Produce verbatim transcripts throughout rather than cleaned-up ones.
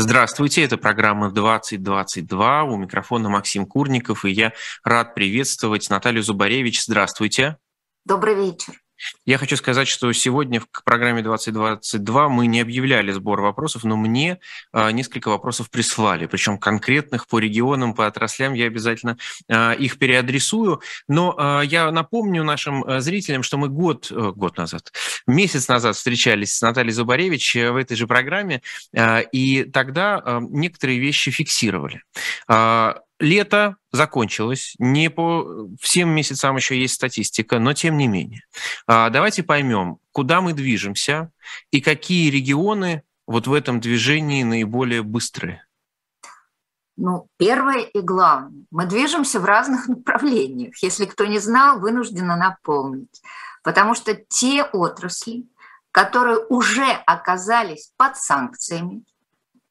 Здравствуйте, это программа двадцать двадцать два, у микрофона Максим Курников, и я рад приветствовать Наталью Зубаревич. Здравствуйте. Добрый вечер. Я хочу сказать, что сегодня в программе двадцать двадцать два мы не объявляли сбор вопросов, но мне несколько вопросов прислали, причем конкретных по регионам, по отраслям, я обязательно их переадресую. Но я напомню нашим зрителям, что мы год, год назад, месяц назад встречались с Натальей Зубаревич в этой же программе, и тогда некоторые вещи фиксировали. Лето закончилось, не по всем месяцам еще есть статистика, но тем не менее. Давайте поймем, куда мы движемся и какие регионы вот в этом движении наиболее быстрые. Ну, первое и главное, мы движемся в разных направлениях. Если кто не знал, вынуждена напомнить. Потому что те отрасли, которые уже оказались под санкциями,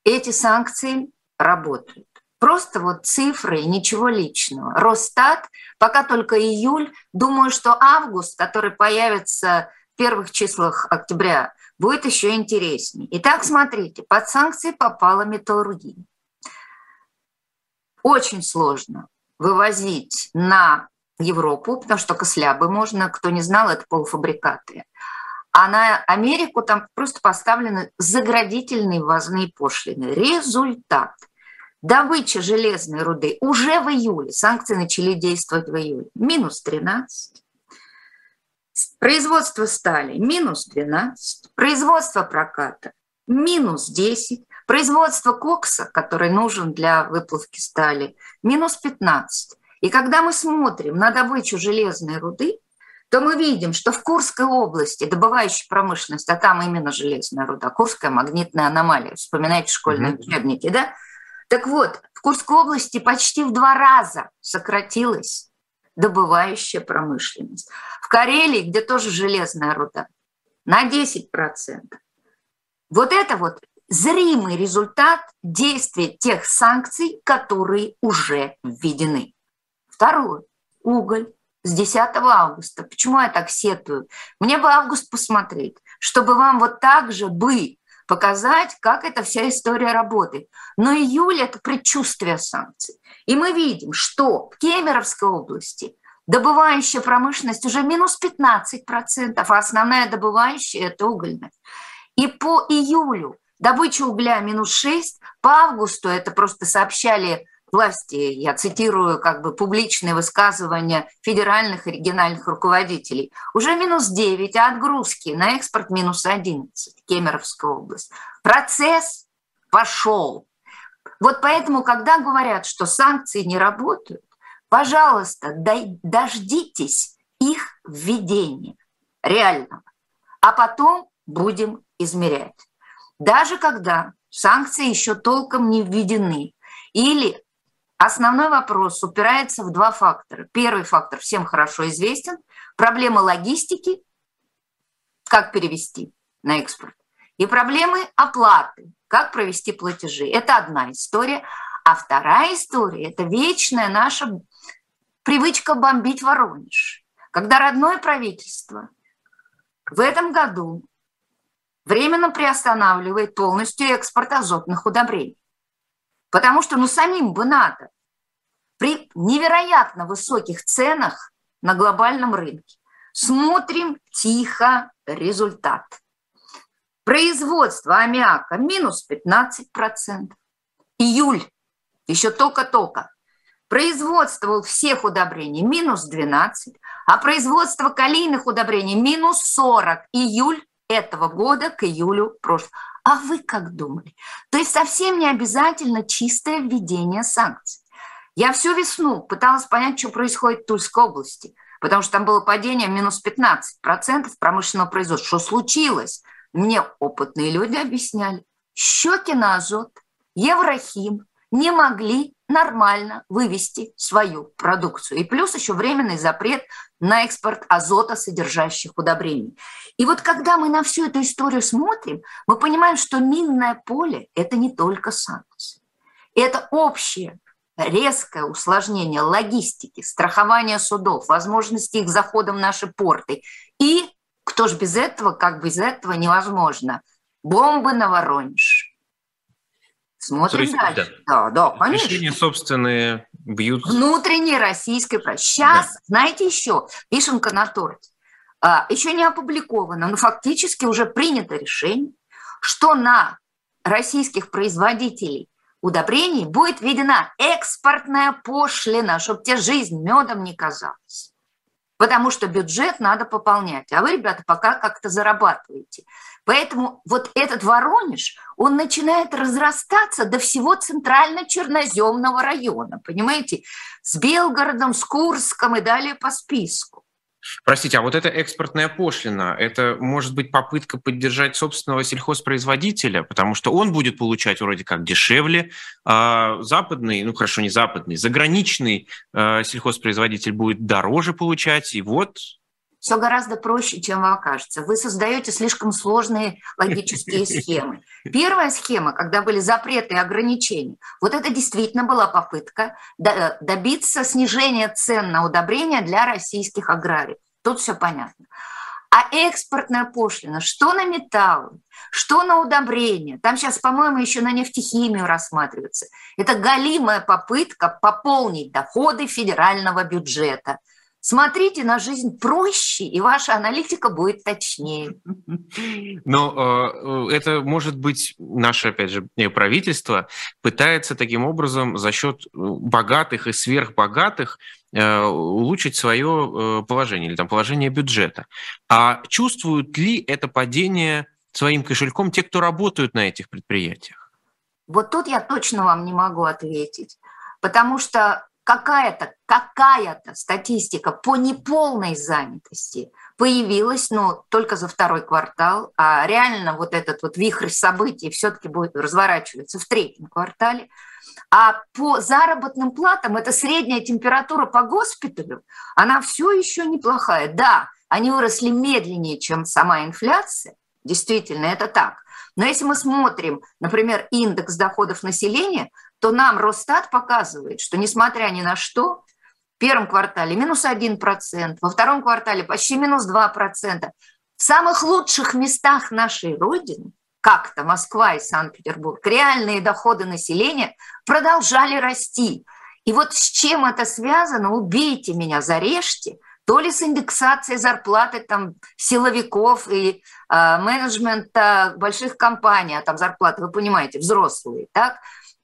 эти санкции работают. Просто вот цифры, ничего личного. Росстат, пока только июль, думаю, что август, который появится в первых числах октября, будет еще интереснее. Итак, смотрите, под санкции попала металлургия. Очень сложно вывозить на Европу, потому что кослябы можно, кто не знал, это полуфабрикаты. А на Америку там просто поставлены заградительные ввозные пошлины. Результат. Добыча железной руды уже в июле, санкции начали действовать в июле, минус тринадцать. Производство стали минус двенадцать, производство проката минус десять, производство кокса, который нужен для выплавки стали, минус пятнадцать. И когда мы смотрим на добычу железной руды, то мы видим, что в Курской области добывающая промышленность, а там именно железная руда, Курская магнитная аномалия, вспоминайте школьные mm-hmm. учебники, да? Так вот, в Курской области почти в два раза сократилась добывающая промышленность. В Карелии, где тоже железная руда, на десять процентов. Вот это вот зримый результат действия тех санкций, которые уже введены. Второе. Уголь с десятого августа. Почему я так сетую? Мне бы август посмотреть, чтобы вам вот так же бы... показать, как эта вся история работает. Но июль – это предчувствие санкций. И мы видим, что в Кемеровской области добывающая промышленность уже минус пятнадцать процентов, а основная добывающая – это угольная. И по июлю добыча угля минус шесть процентов, по августу, это просто сообщали власти, я цитирую как бы публичные высказывания федеральных и региональных руководителей, уже минус девять, а отгрузки на экспорт минус одиннадцать, Кемеровская область. Процесс пошел. Вот поэтому, когда говорят, что санкции не работают, пожалуйста, дождитесь их введения реального, а потом будем измерять. Даже когда санкции еще толком не введены, или основной вопрос упирается в два фактора. Первый фактор всем хорошо известен. Проблема логистики, как перевести на экспорт. И проблемы оплаты, как провести платежи. Это одна история. А вторая история – это вечная наша привычка бомбить Воронеж. Когда родное правительство в этом году временно приостанавливает полностью экспорт азотных удобрений. Потому что, ну, самим бы надо. При невероятно высоких ценах на глобальном рынке. Смотрим тихо результат. Производство аммиака минус пятнадцать процентов. Июль, еще только-только. Производство всех удобрений минус двенадцать, а производство калийных удобрений минус сорок. Июль этого года к июлю прошлого. А вы как думали? То есть совсем не обязательно чистое введение санкций. Я всю весну пыталась понять, что происходит в Тульской области, потому что там было падение минус пятнадцать процентов промышленного производства. Что случилось? Мне опытные люди объясняли. Щёкиноазот, Еврохим не могли нормально вывести свою продукцию. И плюс еще временный запрет на экспорт азота, содержащих удобрений. И вот когда мы на всю эту историю смотрим, мы понимаем, что минное поле – это не только санкции. Это общее резкое усложнение логистики, страхования судов, возможности их захода в наши порты. И кто ж без этого, как без этого невозможно, бомбы на Воронеж. Смотрим есть, дальше. Да, да, да, конечно. Решения собственные бьют. Внутренней российской практики. Сейчас, да. знаете еще, вишенка на торте. А, еще не опубликовано, но фактически уже принято решение, что на российских производителей удобрений будет введена экспортная пошлина, чтобы тебе жизнь медом не казалась. Потому что бюджет надо пополнять, а вы, ребята, пока как-то зарабатываете. Поэтому вот этот Воронеж, он начинает разрастаться до всего центрально-черноземного района, понимаете? С Белгородом, с Курском и далее по списку. Простите, а вот эта экспортная пошлина, это может быть попытка поддержать собственного сельхозпроизводителя, потому что он будет получать вроде как дешевле, а западный, ну хорошо, не западный, заграничный а, сельхозпроизводитель будет дороже получать, и вот... Все гораздо проще, чем вам кажется. Вы создаете слишком сложные логические схемы. Первая схема, когда были запреты и ограничения, вот это действительно была попытка добиться снижения цен на удобрения для российских аграриев. Тут все понятно. А экспортная пошлина, что на металлы, что на удобрения, там сейчас, по-моему, еще на нефтехимию рассматривается, это галимая попытка пополнить доходы федерального бюджета. Смотрите на жизнь проще, и ваша аналитика будет точнее. Но э, это, может быть, наше, опять же, правительство пытается таким образом за счет богатых и сверхбогатых э, улучшить свое положение, или там положение бюджета. А чувствуют ли это падение своим кошельком те, кто работают на этих предприятиях? Вот тут я точно вам не могу ответить, потому что Какая-то, какая-то статистика по неполной занятости появилась, но только за второй квартал, а реально вот этот вот вихрь событий все-таки будет разворачиваться в третьем квартале. А по заработным платам, это средняя температура по госпиталю, она все еще неплохая. Да, они выросли медленнее, чем сама инфляция, действительно, это так. Но если мы смотрим, например, индекс доходов населения, то нам Росстат показывает, что, несмотря ни на что, в первом квартале минус один процент, во втором квартале почти минус два процента. В самых лучших местах нашей Родины, как-то Москва и Санкт-Петербург, реальные доходы населения продолжали расти. И вот с чем это связано, убейте меня, зарежьте, то ли с индексацией зарплаты там, силовиков и э, менеджмента больших компаний, а там зарплаты, вы понимаете, взрослые, так?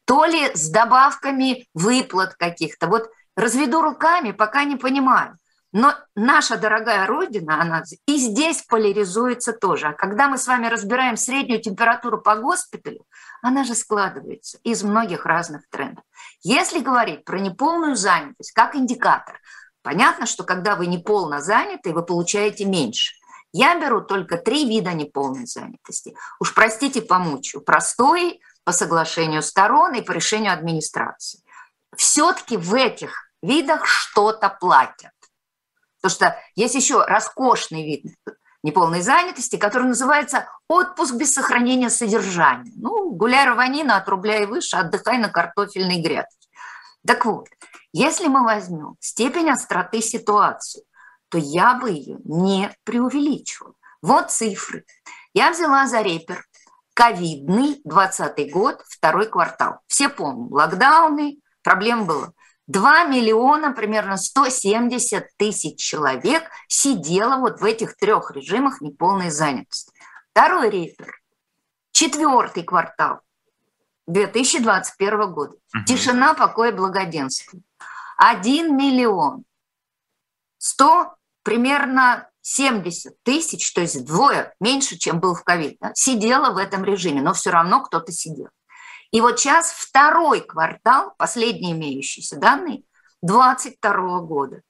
То ли с добавками выплат каких-то. Вот разведу руками, пока не понимаю. Но наша дорогая Родина, она и здесь поляризуется тоже. А когда мы с вами разбираем среднюю температуру по госпиталю, она же складывается из многих разных трендов. Если говорить про неполную занятость как индикатор, понятно, что когда вы неполно заняты, вы получаете меньше. Я беру только три вида неполной занятости. Уж простите, помучу. Простой, по соглашению сторон и по решению администрации. Все-таки в этих видах что-то платят. Потому что есть еще роскошный вид неполной занятости, который называется «отпуск без сохранения содержания». Ну, гуляй, рванина, от рубля и выше, отдыхай на картофельной грядке. Так вот, если мы возьмем степень остроты ситуации, то я бы ее не преувеличивала. Вот цифры. Я взяла за репер ковидный двадцатый год, второй квартал. Все помним, локдауны, проблем было. два миллиона, примерно сто семьдесят тысяч человек сидело вот в этих трех режимах неполной занятости. Второй репер. Четвертый квартал две тысячи двадцать первого года. Угу. Тишина, покой, благоденствие. один миллион сто примерно семьдесят тысяч, то есть вдвое меньше, чем был в ковид, да, сидела в этом режиме, но все равно кто-то сидел. И вот сейчас второй квартал, последние имеющиеся данные, две тысячи двадцать второго года.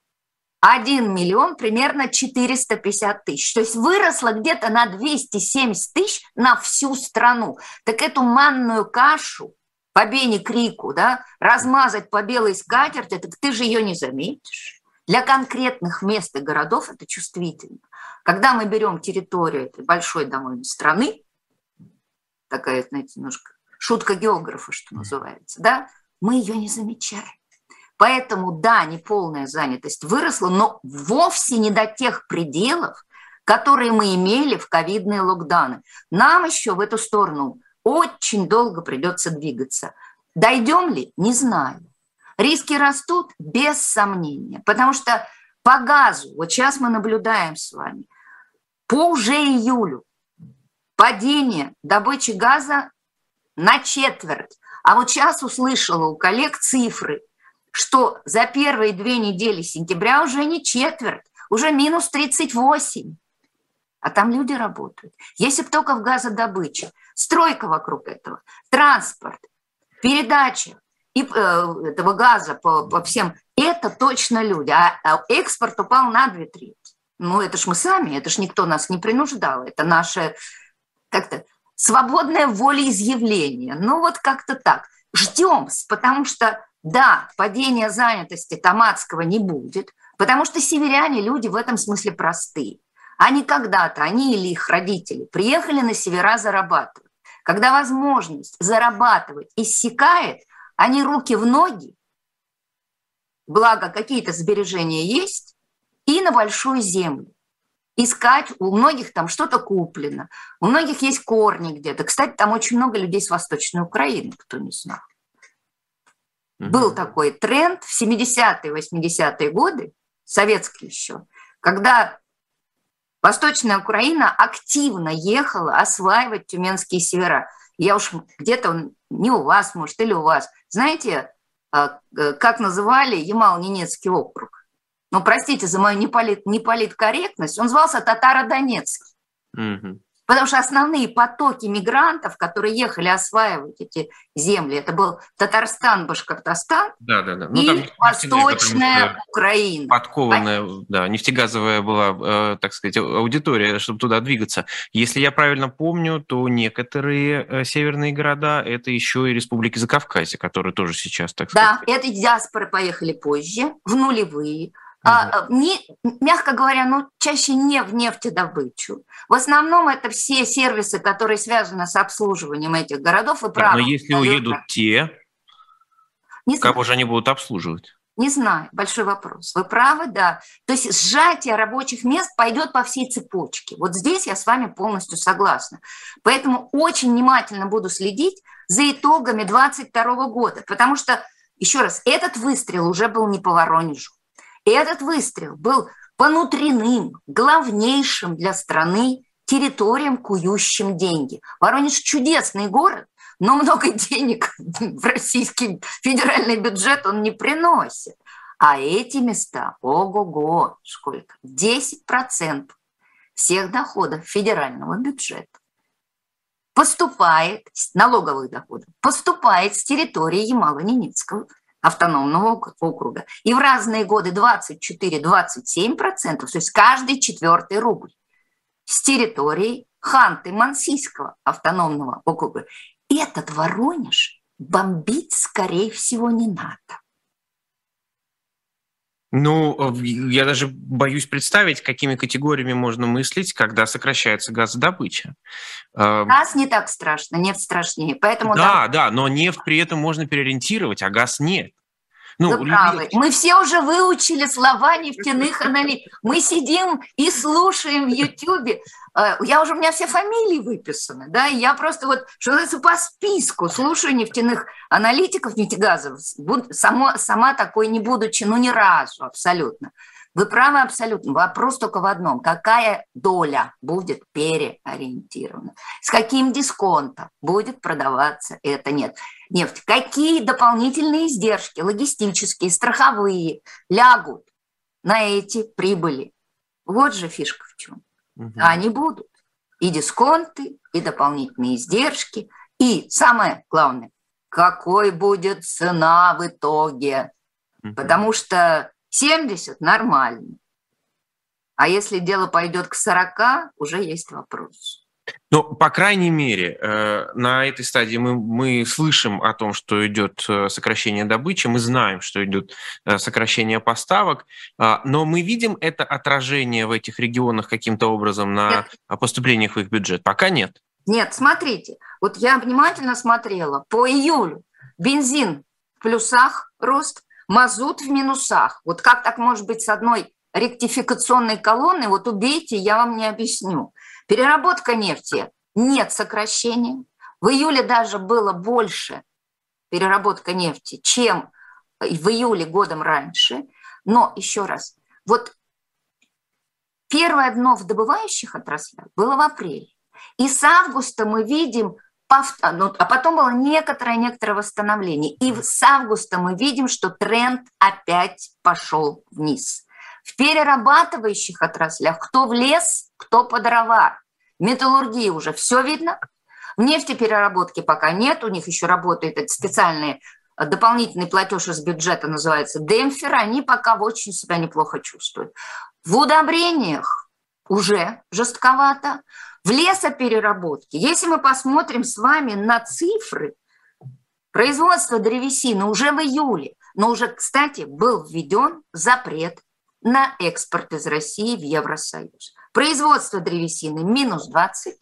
один миллион, примерно четыреста пятьдесят тысяч. То есть выросло где-то на двести семьдесят тысяч на всю страну. Так эту манную кашу, по Бени Крику, да, размазать по белой скатерти, так ты же ее не заметишь. Для конкретных мест и городов это чувствительно. Когда мы берем территорию этой большой довольно страны, такая, знаете, немножко шутка географа, что называется, да, мы ее не замечаем. Поэтому, да, неполная занятость выросла, но вовсе не до тех пределов, которые мы имели в ковидные локдауны. Нам еще в эту сторону Очень долго придется двигаться. Дойдем ли? Не знаю. Риски растут без сомнения, потому что по газу, вот сейчас мы наблюдаем с вами, по уже июлю падение добычи газа на четверть. А вот сейчас услышала у коллег цифры, что за первые две недели сентября уже не четверть, уже минус тридцать восемь. А там люди работают. Если бы только в газодобыче, стройка вокруг этого, транспорт, передача и, э, этого газа по, по всем, это точно люди. А, а экспорт упал на две трети. Ну, это ж мы сами, это ж никто нас не принуждал. Это наше как-то свободное волеизъявление. Ну, вот как-то так. Ждем, потому что, да, падения занятости томатского не будет, потому что северяне люди в этом смысле простые. Они когда-то, они или их родители, приехали на севера зарабатывать. Когда возможность зарабатывать иссякает, они руки в ноги, благо какие-то сбережения есть, и на большую землю. Искать, у многих там что-то куплено, у многих есть корни где-то. Кстати, там очень много людей с Восточной Украины, кто не знал. Mm-hmm. Был такой тренд в семидесятые, восьмидесятые годы, советский еще, когда... Восточная Украина активно ехала осваивать Тюменские севера. Я уж где-то, не у вас, может, или у вас. Знаете, как называли Ямал-Ненецкий округ? Ну, простите за мою неполит, неполиткорректность, он звался Татаро-Донецкий. Угу. Потому что основные потоки мигрантов, которые ехали осваивать эти земли, это был Татарстан, Башкортостан да, да, да. Ну, и там Восточная потому, Украина. Подкованная, да, нефтегазовая была, так сказать, аудитория, чтобы туда двигаться. Если я правильно помню, то некоторые северные города – это еще и республики Закавказья, которые тоже сейчас, так сказать… Да, это диаспоры поехали позже, в нулевые. А, не, мягко говоря, ну, чаще не в нефтедобычу. В основном это все сервисы, которые связаны с обслуживанием этих городов. И правда, да, но если наверное, уедут те, не кого знаю. же они будут обслуживать? Не знаю, большой вопрос. Вы правы, да. То есть сжатие рабочих мест пойдет по всей цепочке. Вот здесь я с вами полностью согласна. Поэтому очень внимательно буду следить за итогами две тысячи двадцать второго года. Потому что, еще раз, этот выстрел уже был не по Воронежу. И этот выстрел был по внутренним, главнейшим для страны территориям, кующим деньги. Воронеж – чудесный город, но много денег в российский федеральный бюджет он не приносит. А эти места, ого-го, сколько? десять процентов всех доходов федерального бюджета поступает, налоговых доходов, поступает с территории Ямало-Ненецкого автономного округа. И в разные годы двадцать четыре - двадцать семь процентов, то есть каждый четвертый рубль с территории Ханты-Мансийского автономного округа. Этот Воронеж бомбить, скорее всего, не надо. Ну, я даже боюсь представить, какими категориями можно мыслить, когда сокращается газодобыча. Газ не так страшно, нефть страшнее. Поэтому да, да, да, но нефть при этом можно переориентировать, а газ нет. Ну, Вы люди... правы. Мы все уже выучили слова нефтяных аналитиков. Мы сидим и слушаем в Ютьюбе. Я уже, у меня все фамилии выписаны, да, и я просто вот, что называется, по списку слушаю нефтяных аналитиков, нефтегазов, сама, сама такой не будучи, ну, ни разу абсолютно. Вы правы абсолютно. Вопрос только в одном. Какая доля будет переориентирована? С каким дисконтом будет продаваться эта нефть? Какие дополнительные издержки, логистические, страховые, лягут на эти прибыли? Вот же фишка в чем. Угу. Они будут. И дисконты, и дополнительные издержки. И самое главное, какой будет цена в итоге? Угу. Потому что семьдесят – нормально. А если дело пойдет к сорока, уже есть вопрос. Ну, по крайней мере, на этой стадии мы, мы слышим о том, что идет сокращение добычи, мы знаем, что идет сокращение поставок, но мы видим это отражение в этих регионах каким-то образом на нет. поступлениях в их бюджет? Пока нет. Нет, смотрите, вот я внимательно смотрела, по июлю бензин в плюсах рост, мазут в минусах. Вот как так может быть с одной ректификационной колонны? Вот убейте, я вам не объясню. Переработка нефти – нет сокращения. В июле даже было больше переработка нефти, чем в июле годом раньше. Но еще раз, вот первое дно в добывающих отраслях было в апреле. И с августа мы видим, а потом было некоторое-некоторое восстановление. И с августа мы видим, что тренд опять пошел вниз. В перерабатывающих отраслях кто в лес, кто по дрова. Металлургии уже все видно. В нефтепереработке пока нет. У них еще работает этот специальный дополнительный платеж из бюджета, называется демпфер. Они пока очень себя неплохо чувствуют. В удобрениях уже жестковато. В лесопереработке, если мы посмотрим с вами на цифры, производство древесины уже в июле, но уже, кстати, был введен запрет на экспорт из России в Евросоюз. Производство древесины минус двадцать,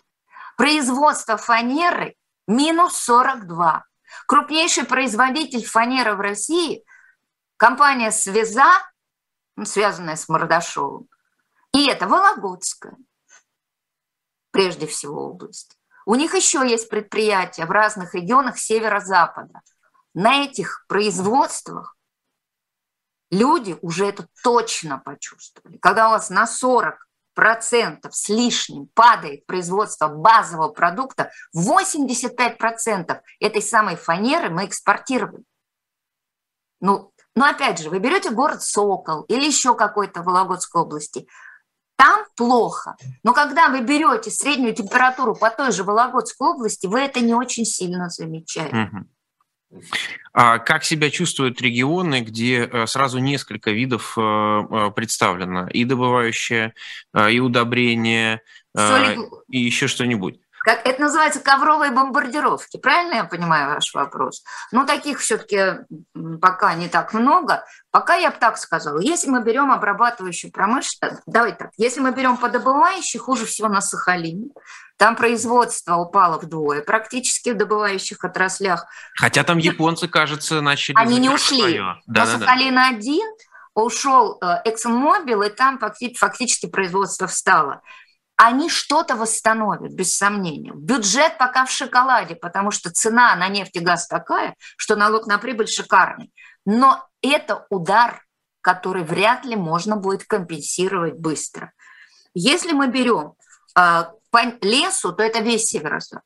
производство фанеры минус сорок два. Крупнейший производитель фанеры в России, компания «Связа», связанная с Мордашовым, и это Вологодская, прежде всего, область. У них еще есть предприятия в разных регионах северо-запада. На этих производствах люди уже это точно почувствовали. Когда у вас на сорок процентов с лишним падает производство базового продукта, восемьдесят пять процентов этой самой фанеры мы экспортировали. Ну, но опять же, вы берете город Сокол или еще какой-то в Вологодской области, там плохо, но когда вы берете среднюю температуру по той же Вологодской области, вы это не очень сильно замечаете. Угу. А как себя чувствуют регионы, где сразу несколько видов представлено? И добывающее, и удобрение, Соли... и еще что-нибудь? Как, это называется ковровые бомбардировки. Правильно я понимаю ваш вопрос? Ну, таких все-таки пока не так много. Пока я бы так сказала. Если мы берем обрабатывающую промышленность... Давай так. Если мы берем подобывающих, хуже всего на Сахалине. Там производство упало вдвое практически в добывающих отраслях. Хотя там японцы, кажется, начали... Они не ушли. На Сахалин-один ушел ExxonMobil, и там фактически производство встало. Они что-то восстановят, без сомнения. Бюджет пока в шоколаде, потому что цена на нефть и газ такая, что налог на прибыль шикарный. Но это удар, который вряд ли можно будет компенсировать быстро. Если мы берем э, по лесу, то это весь северо-запад.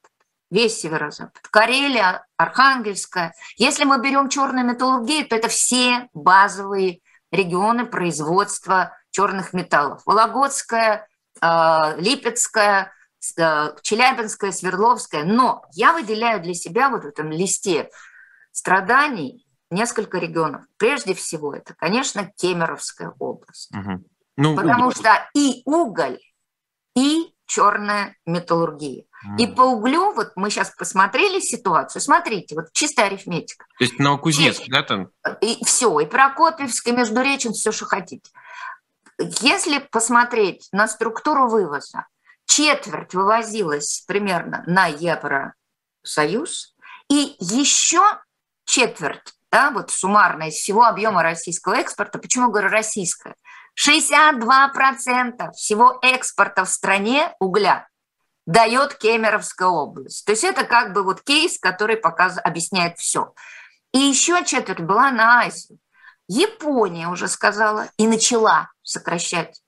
Весь северо-запад. Карелия, Архангельская. Если мы берем черную металлургию, то это все базовые регионы производства черных металлов. Вологодская, Липецкая, Челябинская, Свердловская. Но я выделяю для себя вот в этом листе страданий несколько регионов. Прежде всего, это, конечно, Кемеровская область. Угу. Ну, потому уголь. Что и уголь, и черная металлургия. Угу. И по углю, вот мы сейчас посмотрели ситуацию, смотрите, вот чистая арифметика. То есть Новокузнецк, да, там? И все, и Прокопьевск, и Междуреченск, все, что хотите. Если посмотреть на структуру вывоза, четверть вывозилась примерно на Евросоюз, и еще четверть, да, вот суммарно из всего объема российского экспорта, почему говорю российское, шестьдесят два процента всего экспорта в стране угля дает Кемеровская область. То есть это как бы вот кейс, который показ... объясняет все. И еще четверть была на Азию. Япония уже сказала и начала сокращать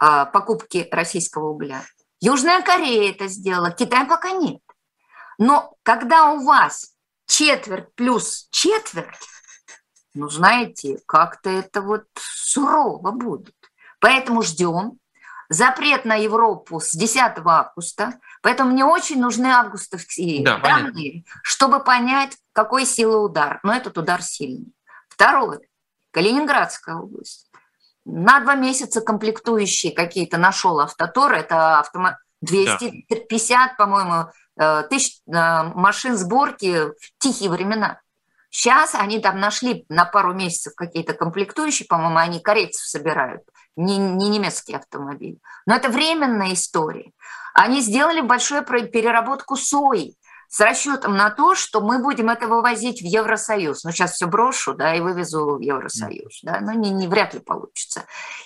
э, покупки российского угля. Южная Корея это сделала, Китай пока нет. Но когда у вас четверть плюс четверть, ну, знаете, как-то это вот сурово будет. Поэтому ждем. Запрет на Европу с десятого августа. Поэтому мне очень нужны августовские да, данные, понятно. Чтобы понять, какой силы удар. Но этот удар сильный. Второе. Калининградская область. На два месяца комплектующие какие-то нашел автотор. Это автомат... двести пятьдесят, да. по-моему, тысяч машин сборки в тихие времена. Сейчас они там нашли на пару месяцев какие-то комплектующие. По-моему, они корейцев собирают, не, не немецкие автомобили. Но это временная история. Они сделали большую переработку сои. С расчетом на то, что мы будем это вывозить в Евросоюз. Ну, сейчас все брошу, да, и вывезу в Евросоюз, да, но не, не вряд ли получится.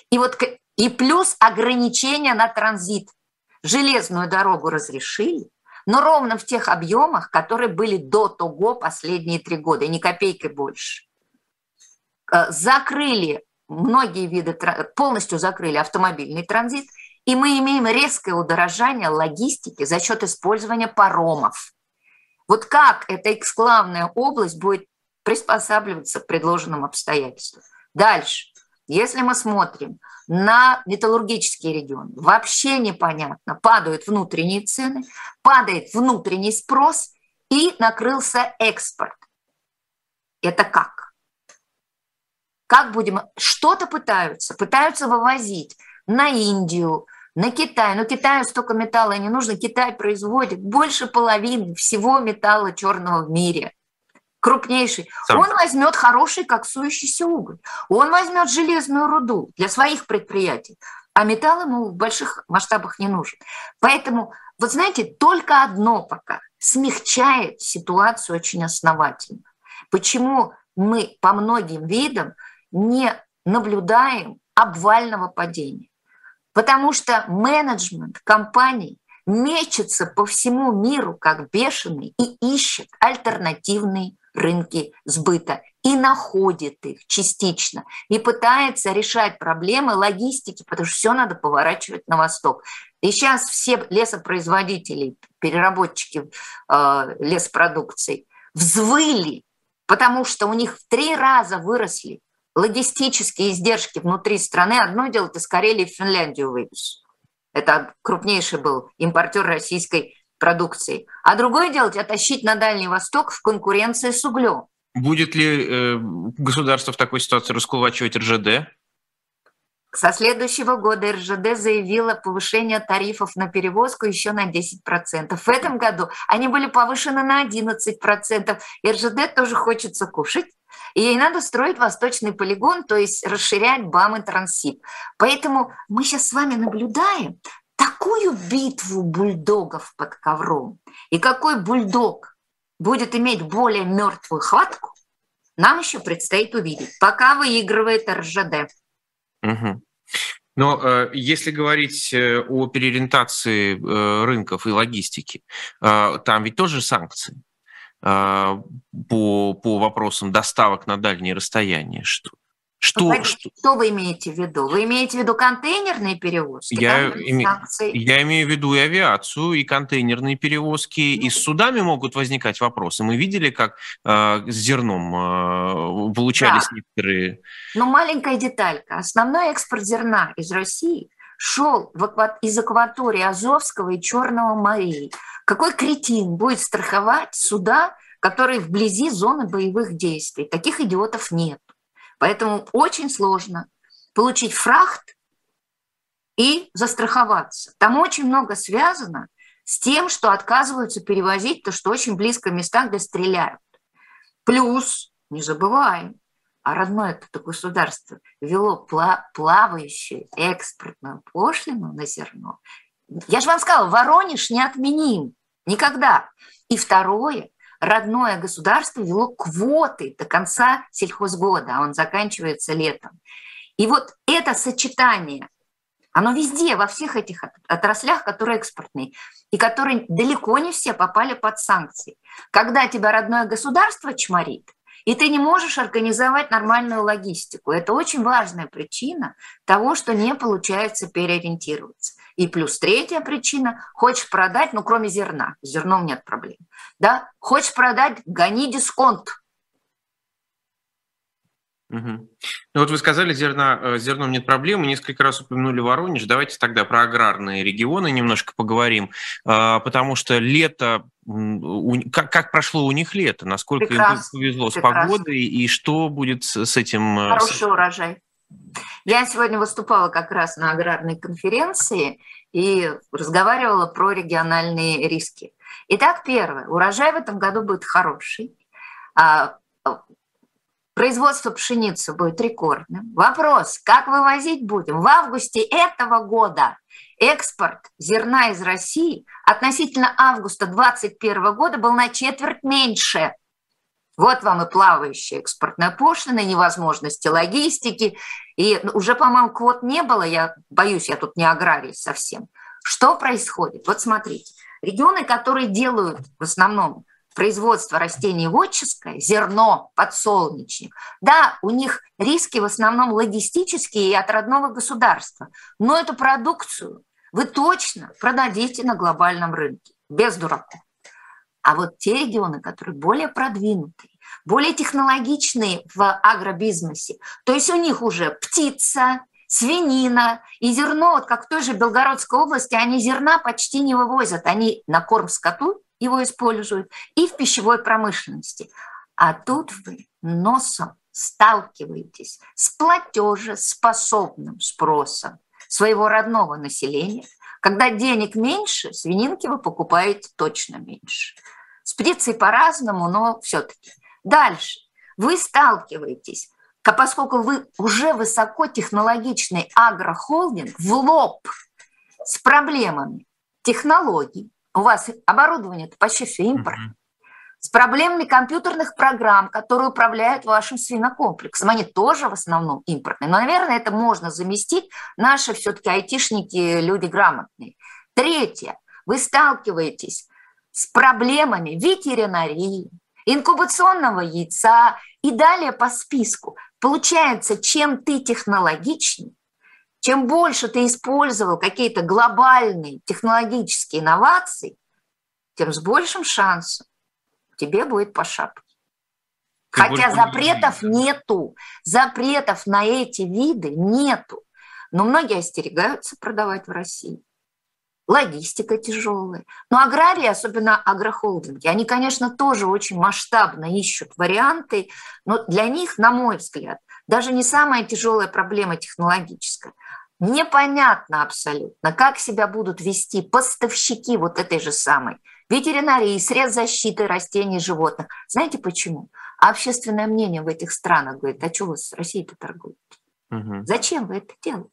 И вот и плюс ограничения на транзит. Железную дорогу разрешили, но ровно в тех объемах, которые были до того последние три года, и ни копейки больше. Закрыли многие виды, полностью закрыли автомобильный транзит, и мы имеем резкое удорожание логистики за счет использования паромов. Вот как эта эксклавная область будет приспосабливаться к предложенным обстоятельствам? Дальше. Если мы смотрим на металлургические регионы, вообще непонятно. Падают внутренние цены, падает внутренний спрос и накрылся экспорт. Это как? Как будем? Что-то пытаются. Пытаются вывозить на Индию, на Китай. Но Китаю столько металла не нужно. Китай производит больше половины всего металла черного в мире. Крупнейший. Сам. Он возьмет хороший коксующийся уголь. Он возьмет железную руду для своих предприятий. А металл ему в больших масштабах не нужен. Поэтому, вот знаете, только одно пока смягчает ситуацию очень основательно. Почему мы по многим видам не наблюдаем обвального падения? Потому что менеджмент компаний мечется по всему миру как бешеный и ищет альтернативные рынки сбыта и находит их частично, и пытается решать проблемы логистики, потому что все надо поворачивать на восток. И сейчас все лесопроизводители, переработчики э, леспродукции взвыли, потому что у них в три раза выросли логистические издержки внутри страны. Одно дело, ты с Карелии в Финляндию вывез. Это крупнейший был импортер российской продукции. А другое дело, тебя тащить на Дальний Восток в конкуренции с углем. Будет ли э, государство в такой ситуации раскулачивать эр жэ дэ? Со следующего года эр жэ дэ заявило повышение тарифов на перевозку еще на десять процентов. В этом году они были повышены на одиннадцать процентов. эр жэ дэ тоже хочется кушать. И ей надо строить восточный полигон, то есть расширять БАМ и Транссиб. Поэтому мы сейчас с вами наблюдаем такую битву бульдогов под ковром. И какой бульдог будет иметь более мертвую хватку, нам еще предстоит увидеть. Пока выигрывает эр жэ дэ. Угу. Но э, если говорить о переориентации э, рынков и логистики, э, там ведь тоже санкции. По, по вопросам доставок на дальние расстояния. Что, что, что... что вы имеете в виду? Вы имеете в виду контейнерные перевозки? Я, име... я имею в виду и авиацию, и контейнерные перевозки, ну, и с судами могут возникать вопросы. Мы видели, как э, с зерном э, получались да. некоторые... Но маленькая деталька. Основной экспорт зерна из России шел в аква... из акватории Азовского и Черного морей. Какой кретин будет страховать суда, которые вблизи зоны боевых действий? Таких идиотов нет. Поэтому очень сложно получить фрахт и застраховаться. Там очень много связано с тем, что отказываются перевозить то, что очень близко к местам, где стреляют. Плюс, не забываем, а родное это государство ввело плавающую экспортную пошлину на зерно. Я же вам сказала, Воронеж не отменим. Никогда. И второе, родное государство вело квоты до конца сельхозгода, а он заканчивается летом. И вот это сочетание, оно везде, во всех этих отраслях, которые экспортные, и которые далеко не все попали под санкции. Когда тебя родное государство чморит, и ты не можешь организовать нормальную логистику. Это очень важная причина того, что не получается переориентироваться. И плюс третья причина – хочешь продать, ну, кроме зерна. С зерном нет проблем. Да? Хочешь продать – гони дисконт. Угу. Ну, вот вы сказали, зерна, с зерном нет проблемы. Несколько раз упомянули Воронеж. Давайте тогда про аграрные регионы немножко поговорим. Потому что лето... Как, как прошло у них лето? Насколько прекрасно, им повезло с прекрасно. Погодой? И что будет с этим? Хороший урожай. Я сегодня выступала как раз на аграрной конференции и разговаривала про региональные риски. Итак, первое. Урожай в этом году будет хороший. Производство пшеницы будет рекордным. Вопрос, как вывозить будем? В августе этого года экспорт зерна из России относительно августа две тысячи двадцать первого года был на четверть меньше. Вот вам и плавающая экспортная пошлина, невозможности логистики. И уже, по-моему, квот не было. Я боюсь, я тут не аграрий совсем. Что происходит? Вот смотрите. Регионы, которые делают в основном производство растениеводческое, зерно, подсолнечник, да, у них риски в основном логистические и от родного государства, но эту продукцию вы точно продадите на глобальном рынке, без дураков. А вот те регионы, которые более продвинутые, более технологичные в агробизнесе, то есть у них уже птица, свинина и зерно, вот как в той же Белгородской области, они зерна почти не вывозят, они на корм скоту его используют и в пищевой промышленности. А тут вы носом сталкиваетесь с платежеспособным спросом своего родного населения. Когда денег меньше, свининки вы покупаете точно меньше. С птицей по-разному, но все-таки. Дальше вы сталкиваетесь, поскольку вы уже высокотехнологичный агрохолдинг, в лоб с проблемами технологий. У вас оборудование почти все импорт. Mm-hmm. С проблемами компьютерных программ, которые управляют вашим свинокомплексом. Они тоже в основном импортные. Но, наверное, это можно заместить. Наши все-таки айтишники, люди грамотные. Третье. Вы сталкиваетесь с проблемами ветеринарии, инкубационного яйца и далее по списку. Получается, чем ты технологичнее, чем больше ты использовал какие-то глобальные технологические инновации, тем с большим шансом тебе будет по шапке. Хотя запретов нету. Запретов на эти виды нету. Но многие остерегаются продавать в России. Логистика тяжелая. Но аграрии, особенно агрохолдинги, они, конечно, тоже очень масштабно ищут варианты, но для них, на мой взгляд, даже не самая тяжелая проблема технологическая. Непонятно абсолютно, как себя будут вести поставщики вот этой же самой ветеринарии, средств защиты растений и животных. Знаете почему? Общественное мнение в этих странах говорит, а что вы с Россией-то торгуете? Угу. Зачем вы это делаете?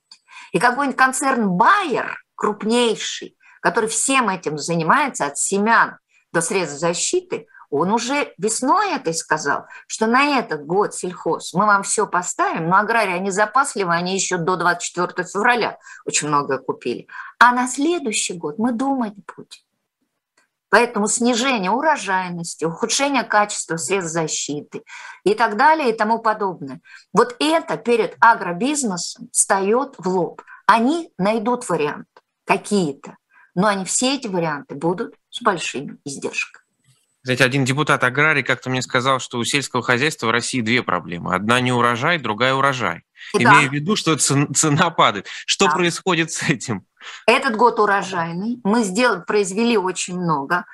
И какой-нибудь концерн Байер, крупнейший, который всем этим занимается, от семян до средств защиты, он уже весной этой сказал, что на этот год сельхоз мы вам все поставим, но аграрии, они запасливы, они еще до двадцать четвёртого февраля очень многое купили. А на следующий год мы думать будем. Поэтому снижение урожайности, ухудшение качества средств защиты и так далее и тому подобное. Вот это перед агробизнесом встает в лоб. Они найдут вариант какие-то, но они все эти варианты будут с большими издержками. Кстати, один депутат аграрий как-то мне сказал, что у сельского хозяйства в России две проблемы. Одна не урожай, другая урожай. Да. Имея в виду, что цена падает. Что да. происходит с этим? Этот год урожайный. Мы сделали, произвели очень много.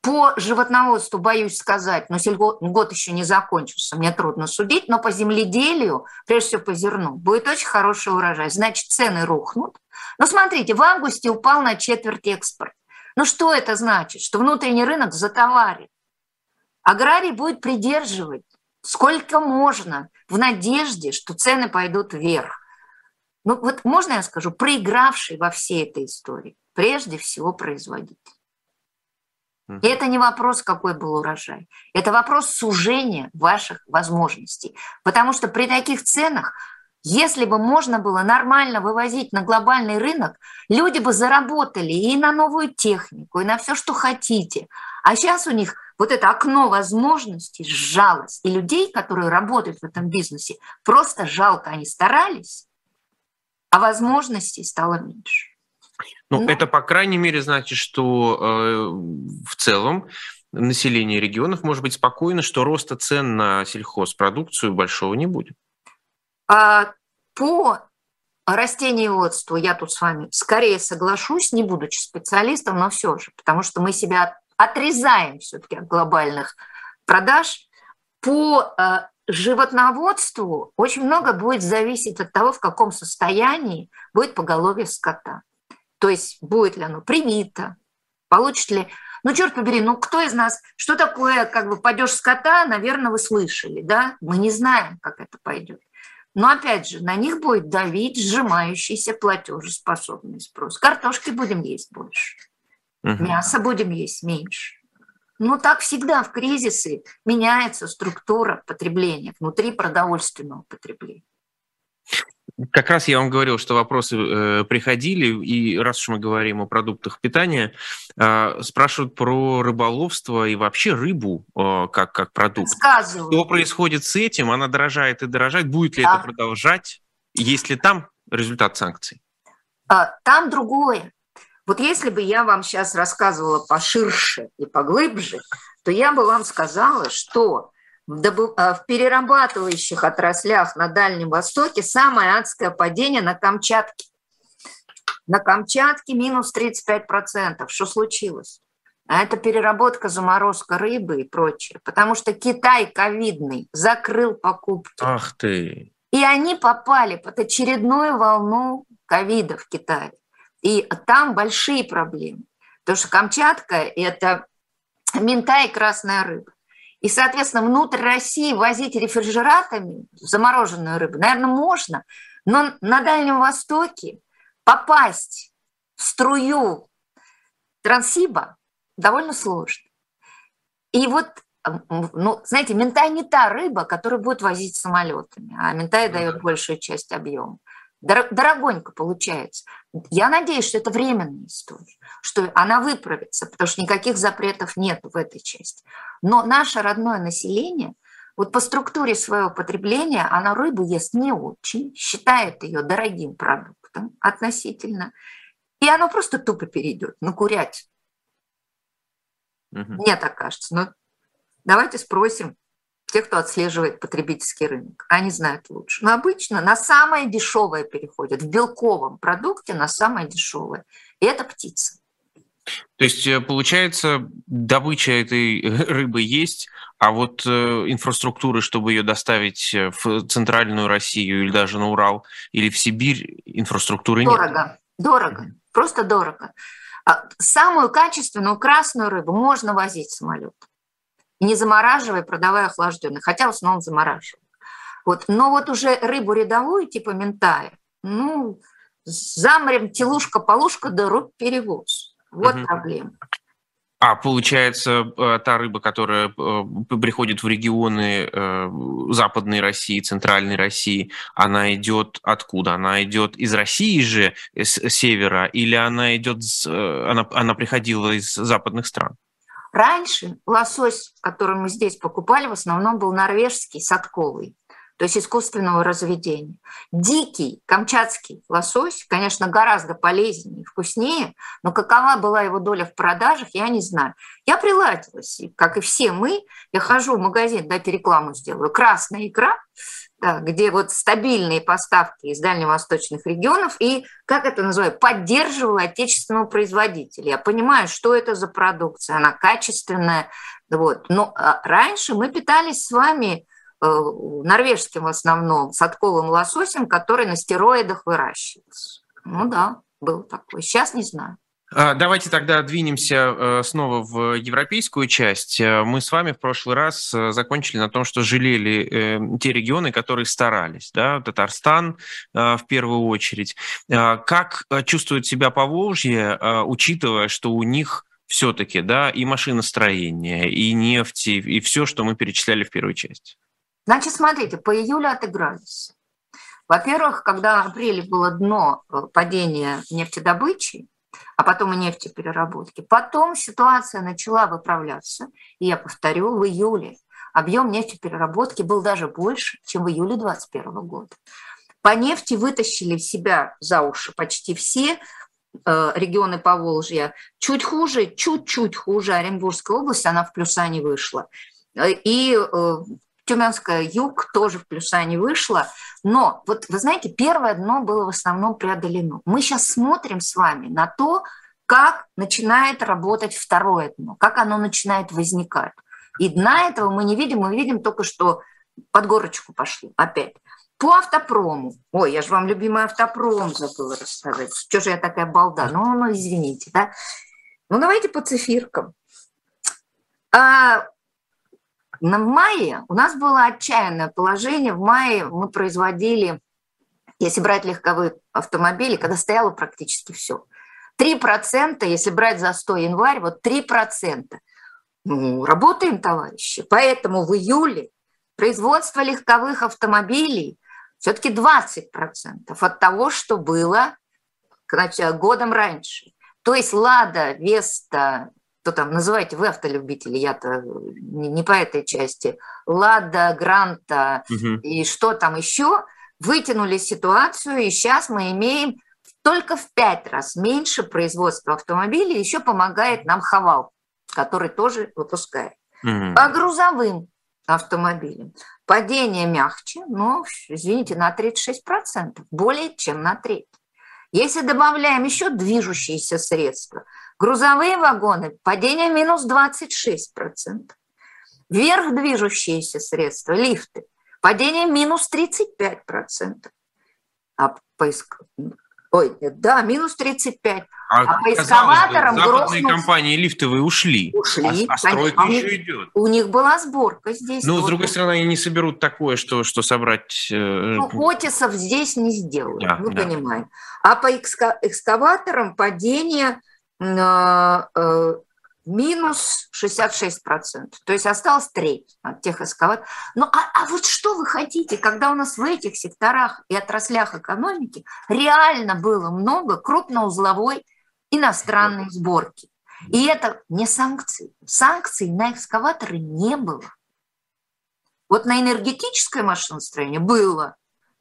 По животноводству, боюсь сказать, но сельгод, год еще не закончился, мне трудно судить, но по земледелию, прежде всего по зерну, будет очень хороший урожай. Значит, цены рухнут. Но смотрите, в августе упал на четверть экспорт. Ну что это значит? Что внутренний рынок затоварит. Аграрий будет придерживать сколько можно в надежде, что цены пойдут вверх. Ну вот можно я скажу, проигравший во всей этой истории прежде всего производитель. И это не вопрос, какой был урожай. Это вопрос сужения ваших возможностей. Потому что при таких ценах, если бы можно было нормально вывозить на глобальный рынок, люди бы заработали и на новую технику, и на все, что хотите. А сейчас у них вот это окно возможностей сжалось. И людей, которые работают в этом бизнесе, просто жалко. Они старались, а возможностей стало меньше. Ну, Но... это, по крайней мере, значит, что э, в целом население регионов может быть спокойно, что роста цен на сельхозпродукцию большого не будет. По растениеводству я тут с вами скорее соглашусь, не будучи специалистом, но все же, потому что мы себя отрезаем все-таки от глобальных продаж. По животноводству очень много будет зависеть от того, в каком состоянии будет поголовье скота. То есть будет ли оно примито, получит ли... Ну, черт побери, ну кто из нас... Что такое как бы падеж скота, наверное, вы слышали, да? Мы не знаем, как это пойдет. Но опять же, на них будет давить сжимающийся платежеспособный спрос. Картошки будем есть больше, угу. мясо будем есть меньше. Но так всегда в кризисы меняется структура потребления внутри продовольственного потребления. Как раз я вам говорил, что вопросы э, приходили, и раз уж мы говорим о продуктах питания, э, спрашивают про рыболовство и вообще рыбу э, как, как продукт. Что происходит с этим? Она дорожает и дорожает. Будет ли да. это продолжать? Есть ли там результат санкций? А, там другое. Вот если бы я вам сейчас рассказывала поширше и поглубже, то я бы вам сказала, что в перерабатывающих отраслях на Дальнем Востоке самое адское падение на Камчатке. На Камчатке минус тридцать пять процентов. Что случилось? А это переработка, заморозка рыбы и прочее. Потому что Китай ковидный закрыл покупки. Ах ты! И они попали под очередную волну ковида в Китае. И там большие проблемы. Потому что Камчатка – это минтай и красная рыба. И, соответственно, внутрь России возить рефрижераторами замороженную рыбу, наверное, можно, но на Дальнем Востоке попасть в струю Транссиба довольно сложно. И вот, ну, знаете, минтай не та рыба, которую будут возить самолетами, а минтай дает большую часть объема. Дорогонько получается. Я надеюсь, что это временная история, что она выправится, потому что никаких запретов нет в этой части. Но наше родное население, вот по структуре своего потребления, оно рыбу ест не очень, считает ее дорогим продуктом относительно, и оно просто тупо перейдет на курятину. Угу. Мне так кажется. Но давайте спросим тех, кто отслеживает потребительский рынок. Они знают лучше. Но обычно на самое дешевое переходят. В белковом продукте на самое дешевое. И это птица. То есть, получается, добыча этой рыбы есть, а вот инфраструктуры, чтобы ее доставить в центральную Россию или даже на Урал, или в Сибирь, инфраструктуры нет. Дорого. Дорого. Mm-hmm. Просто дорого. Самую качественную красную рыбу можно возить самолетом. Не замораживая, продавая охлажденную, хотя в основном замораживают. Вот. Но вот уже рыбу рядовую, типа минтая, ну, заморем, телушка, полушка, да руб перевоз. Вот угу. проблема. А получается, та рыба, которая приходит в регионы Западной России, Центральной России, она идет откуда? Она идет из России же, с севера, или она идет, она, она приходила из западных стран? Раньше лосось, который мы здесь покупали, в основном был норвежский, садковый, то есть искусственного разведения. Дикий камчатский лосось, конечно, гораздо полезнее и вкуснее, но какова была его доля в продажах, я не знаю. Я приладилась, и, как и все мы, я хожу в магазин, дайте рекламу сделаю, «Красная икра», да, где вот стабильные поставки из дальневосточных регионов и, как это называют, поддерживала отечественного производителя. Я понимаю, что это за продукция, она качественная. Вот. Но раньше мы питались с вами э, норвежским в основном садковым лососем, который на стероидах выращивался. Ну да, было такое. Сейчас не знаю. Давайте тогда двинемся снова в европейскую часть. Мы с вами в прошлый раз закончили на том, что жалели те регионы, которые старались. Да? Татарстан в первую очередь. Как чувствует себя Поволжье, учитывая, что у них все-таки да, и машиностроение, и нефть, и все, что мы перечисляли в первой части? Значит, смотрите, по июлю отыгрались. Во-первых, когда в апреле было дно падения нефтедобычи, а потом и нефтепереработки. Потом ситуация начала выправляться, и я повторю, в июле объем нефтепереработки был даже больше, чем в июле две тысячи двадцать первого года. По нефти вытащили себя за уши почти все э, регионы Поволжья. Чуть хуже, чуть-чуть хуже Оренбургская область, она в плюса не вышла. И э, Тюменская юг тоже в плюса не вышла. Но, вот вы знаете, первое дно было в основном преодолено. Мы сейчас смотрим с вами на то, как начинает работать второе дно, как оно начинает возникать. И дна этого мы не видим, мы видим только, что под горочку пошло опять. По автопрому. Ой, я же вам любимый автопром забыла рассказать. Что же я такая балда? Ну, ну извините, да? Ну, давайте по цифиркам. А... В мае у нас было отчаянное положение. В мае мы производили, если брать легковые автомобили, когда стояло практически все. три процента, если брать за сто январь, вот три процента. Ну, работаем, товарищи. Поэтому в июле производство легковых автомобилей все-таки двадцать процентов от того, что было годом раньше. То есть Лада, Веста, кто там, называете вы автолюбители, я-то не по этой части, Лада, Гранта угу. и что там еще, вытянули ситуацию, и сейчас мы имеем только в пять раз меньше производства автомобилей, еще помогает нам Хавал, который тоже выпускает. Угу. По грузовым автомобилям падение мягче, но, извините, на тридцать шесть процентов, более чем на треть. Если добавляем еще движущиеся средства, грузовые вагоны, падение минус двадцать шесть процентов. Вверх движущиеся средства, лифты, падение минус тридцать пять процентов. А поиск... Ой, да, минус тридцать пять процентов. А, а по эскаваторам... Бы, западные грохнут... компании лифтовые ушли. Ушли. А, а стройка они, еще идет. У них была сборка здесь. Ну, вот с другой вот. стороны, они не соберут такое, что, что собрать... Ну, Отисов здесь не сделают, да, мы да. понимаем. А по экскаваторам падение э, э, минус шестьдесят шесть процентов. То есть осталось треть от тех экскаваторов. Ну, а, а вот что вы хотите, когда у нас в этих секторах и отраслях экономики реально было много крупноузловой иностранной сборки. И это не санкции. Санкций на экскаваторы не было. Вот на энергетическое машиностроение было,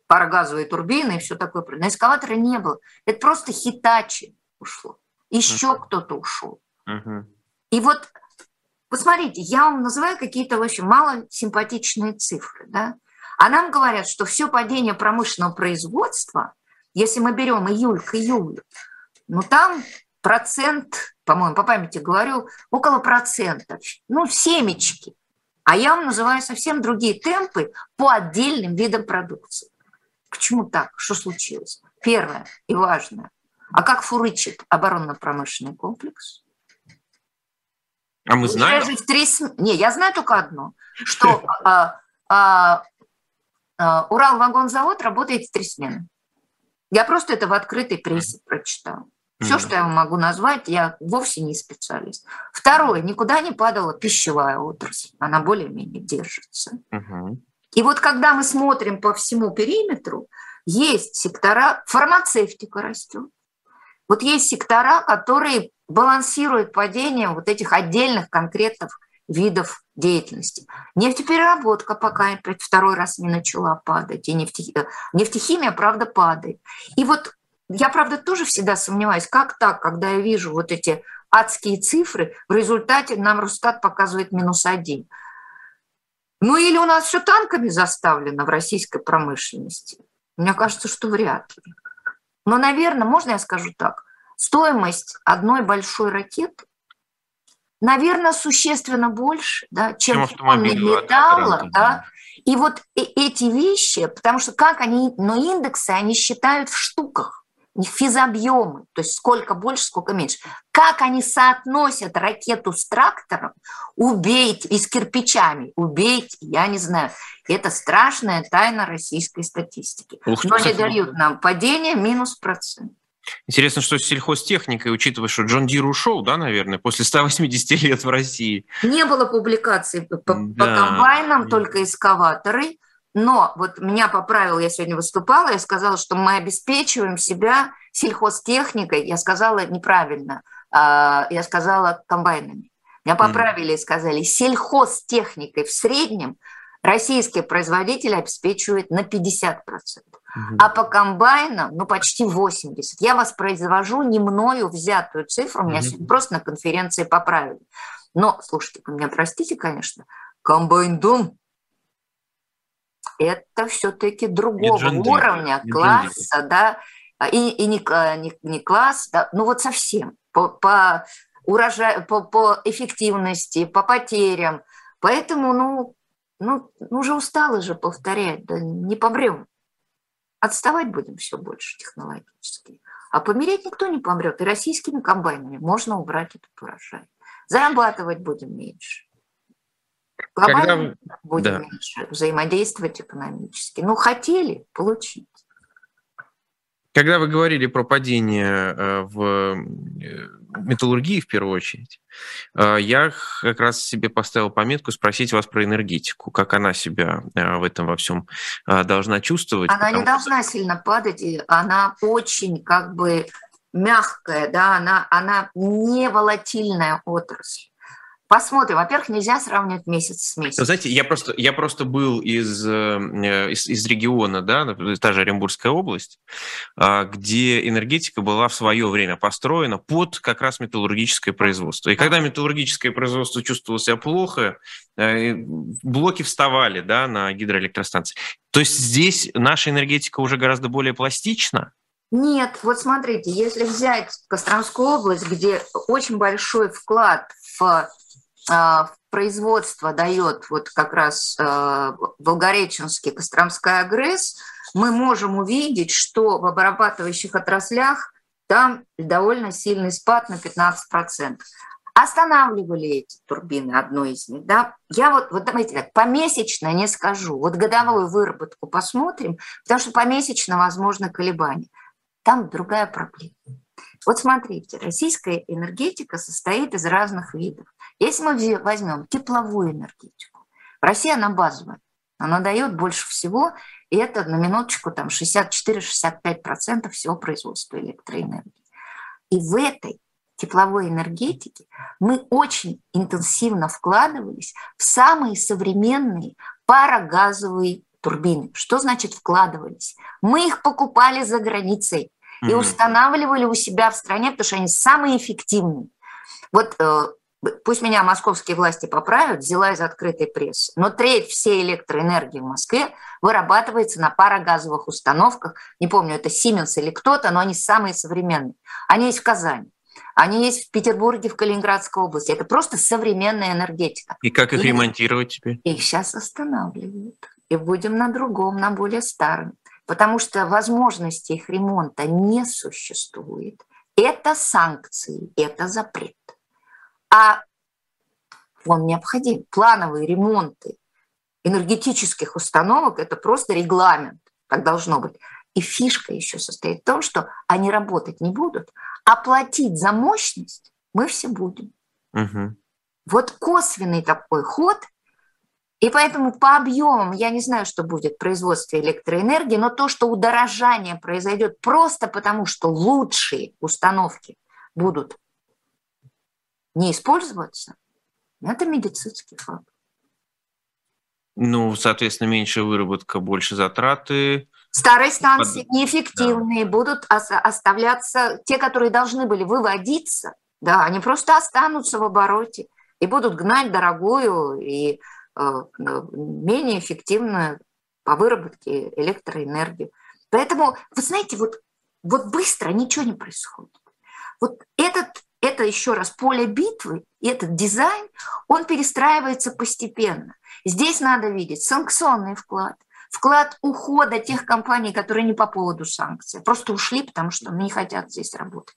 парогазовые турбины и все такое. На экскаваторы не было. Это просто Хитачи ушло. Еще uh-huh. кто-то ушел. Uh-huh. И вот, посмотрите, я вам называю какие-то вообще малосимпатичные цифры. Да? А нам говорят, что все падение промышленного производства, если мы берем июль к июлю, ну, там процент, по-моему, по памяти говорю, около процентов, ну, семечки. А я вам называю совсем другие темпы по отдельным видам продукции. Почему так? Что случилось? Первое и важное. А как фурычит оборонно-промышленный комплекс? А мы знаем? Же в три... Не, я знаю только одно, что Уралвагонзавод работает в три смены. Я просто это в открытой прессе прочитала. Все, что я вам могу назвать, я вовсе не специалист. Второе, никуда не падала пищевая отрасль. Она более-менее держится. Угу. И вот когда мы смотрим по всему периметру, есть сектора, фармацевтика растет. Вот есть сектора, которые балансируют падением вот этих отдельных конкретных видов деятельности. Нефтепереработка пока опять второй раз не начала падать. И нефтехимия, нефтехимия, правда, падает. И вот я, правда, тоже всегда сомневаюсь, как так, когда я вижу вот эти адские цифры, в результате нам Росстат показывает минус один. Ну или у нас все танками заставлено в российской промышленности. Мне кажется, что вряд ли. Но, наверное, можно я скажу так, стоимость одной большой ракеты, наверное, существенно больше, да, чем тонны металла. Да. И вот эти вещи, потому что как они, но индексы они считают в штуках, не физобъемы, то есть сколько больше, сколько меньше. Как они соотносят ракету с трактором, убейте, и с кирпичами, убейте, я не знаю. Это страшная тайна российской статистики. Ух, но они дают нам падение минус процент. Интересно, что с сельхозтехникой, учитывая, что Джон Дир ушел, да, наверное, после ста восьмидесяти лет в России. Не было публикаций по, да. по комбайнам, только экскаваторы. Но вот меня поправил, я сегодня выступала, я сказала, что мы обеспечиваем себя сельхозтехникой. Я сказала неправильно, я сказала комбайнами. Меня поправили и сказали, сельхозтехникой в среднем российские производители обеспечивают на пятьдесят процентов. А по комбайнам, ну, почти восемьдесят процентов. Я воспроизвожу не мною взятую цифру, меня mm-hmm. просто на конференции поправили. Но, слушайте, вы меня простите, конечно, комбайндом – это все-таки другого уровня, класса, да, и, и не, не, не класс, да, ну вот совсем, по, по, урожаю, по, по эффективности, по потерям. Поэтому, ну, ну уже устала же повторять, да, не побрем. Отставать будем все больше технологически. А помереть никто не помрет. И российскими комбайнами можно убрать этот урожай. Зарабатывать будем меньше. Глобально Когда... будем да. меньше взаимодействовать экономически. Ну, хотели – получить. Когда вы говорили про падение в металлургии, в первую очередь, я как раз себе поставил пометку спросить вас про энергетику, как она себя в этом во всем должна чувствовать. Она не должна что... сильно падать, она очень как бы мягкая, да, она, она не волатильная отрасль. Посмотрим. Во-первых, нельзя сравнивать месяц с месяцем. Знаете, я просто, я просто был из, из, из региона, да, та же Оренбургская область, где энергетика была в свое время построена под как раз металлургическое производство. И когда металлургическое производство чувствовало себя плохо, блоки вставали, да, на гидроэлектростанции. То есть здесь наша энергетика уже гораздо более пластична? Нет, вот смотрите, если взять Костромскую область, где очень большой вклад в производство дает вот как раз Волгореченский, Костромская ГРЭС, мы можем увидеть, что в обрабатывающих отраслях там довольно сильный спад на пятнадцать процентов. Останавливали эти турбины, одну из них. Да? Я вот, вот давайте так, помесячно не скажу. Вот годовую выработку посмотрим, потому что помесячно возможно колебания. Там другая проблема. Вот смотрите, российская энергетика состоит из разных видов. Если мы возьмем тепловую энергетику, в России она базовая, она дает больше всего, и это на минуточку там шестьдесят четыре - шестьдесят пять процентов всего производства электроэнергии. И в этой тепловой энергетике мы очень интенсивно вкладывались в самые современные парогазовые турбины. Что значит вкладывались? Мы их покупали за границей и mm-hmm. устанавливали у себя в стране, потому что они самые эффективные. Вот э, пусть меня московские власти поправят, взяла из открытой прессы, но треть всей электроэнергии в Москве вырабатывается на парогазовых установках. Не помню, это Siemens или кто-то, но они самые современные. Они есть в Казани, они есть в Петербурге, в Калининградской области. Это просто современная энергетика. И как их и ремонтировать теперь? Их сейчас останавливают. И будем на другом, на более старом. Потому что возможности их ремонта не существует. Это санкции, это запрет. А он необходим. Плановые ремонты энергетических установок – это просто регламент, так должно быть. И фишка еще состоит в том, что они работать не будут, а платить за мощность мы все будем. Угу. Вот косвенный такой ход. И поэтому по объемам я не знаю, что будет производство электроэнергии, но то, что удорожание произойдет просто потому, что лучшие установки будут не использоваться, это медицинский факт. Ну, соответственно, меньше выработка, больше затраты. Старые станции под... неэффективные, да, будут оставляться, те, которые должны были выводиться, да, они просто останутся в обороте и будут гнать дорогую и менее эффективно по выработке электроэнергии. Поэтому, вы знаете, вот, вот быстро ничего не происходит. Вот этот, это еще раз поле битвы, и этот дизайн, он перестраивается постепенно. Здесь надо видеть санкционный вклад, вклад ухода тех компаний, которые не по поводу санкций, просто ушли, потому что не хотят здесь работать.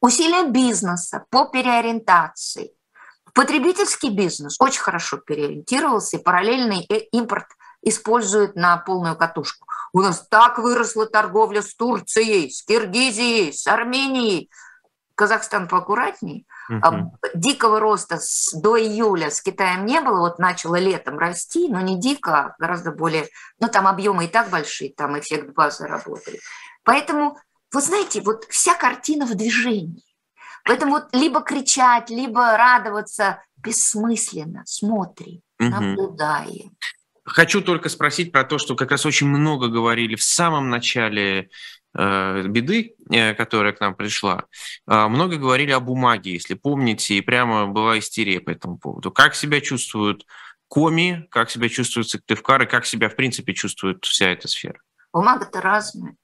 Усилия бизнеса по переориентации. Потребительский бизнес очень хорошо переориентировался, и параллельный импорт использует на полную катушку. У нас так выросла торговля с Турцией, с Киргизией, с Арменией. Казахстан поаккуратнее. Угу. Дикого роста с, до июля с Китаем не было. Вот начало летом расти, но не дико, а гораздо более... Ну, там объемы и так большие, там эффект базы работает. Поэтому, вы знаете, вот вся картина в движении. Поэтому вот либо кричать, либо радоваться бессмысленно, смотри, угу. наблюдаем. Хочу только спросить про то, что как раз очень много говорили в самом начале э, беды, э, которая к нам пришла. Э, много говорили о бумаге, если помните, и прямо была истерия по этому поводу. Как себя чувствуют Коми, как себя чувствуют Сыктывкары, как себя, в принципе, чувствует вся эта сфера? Бумага-то разная.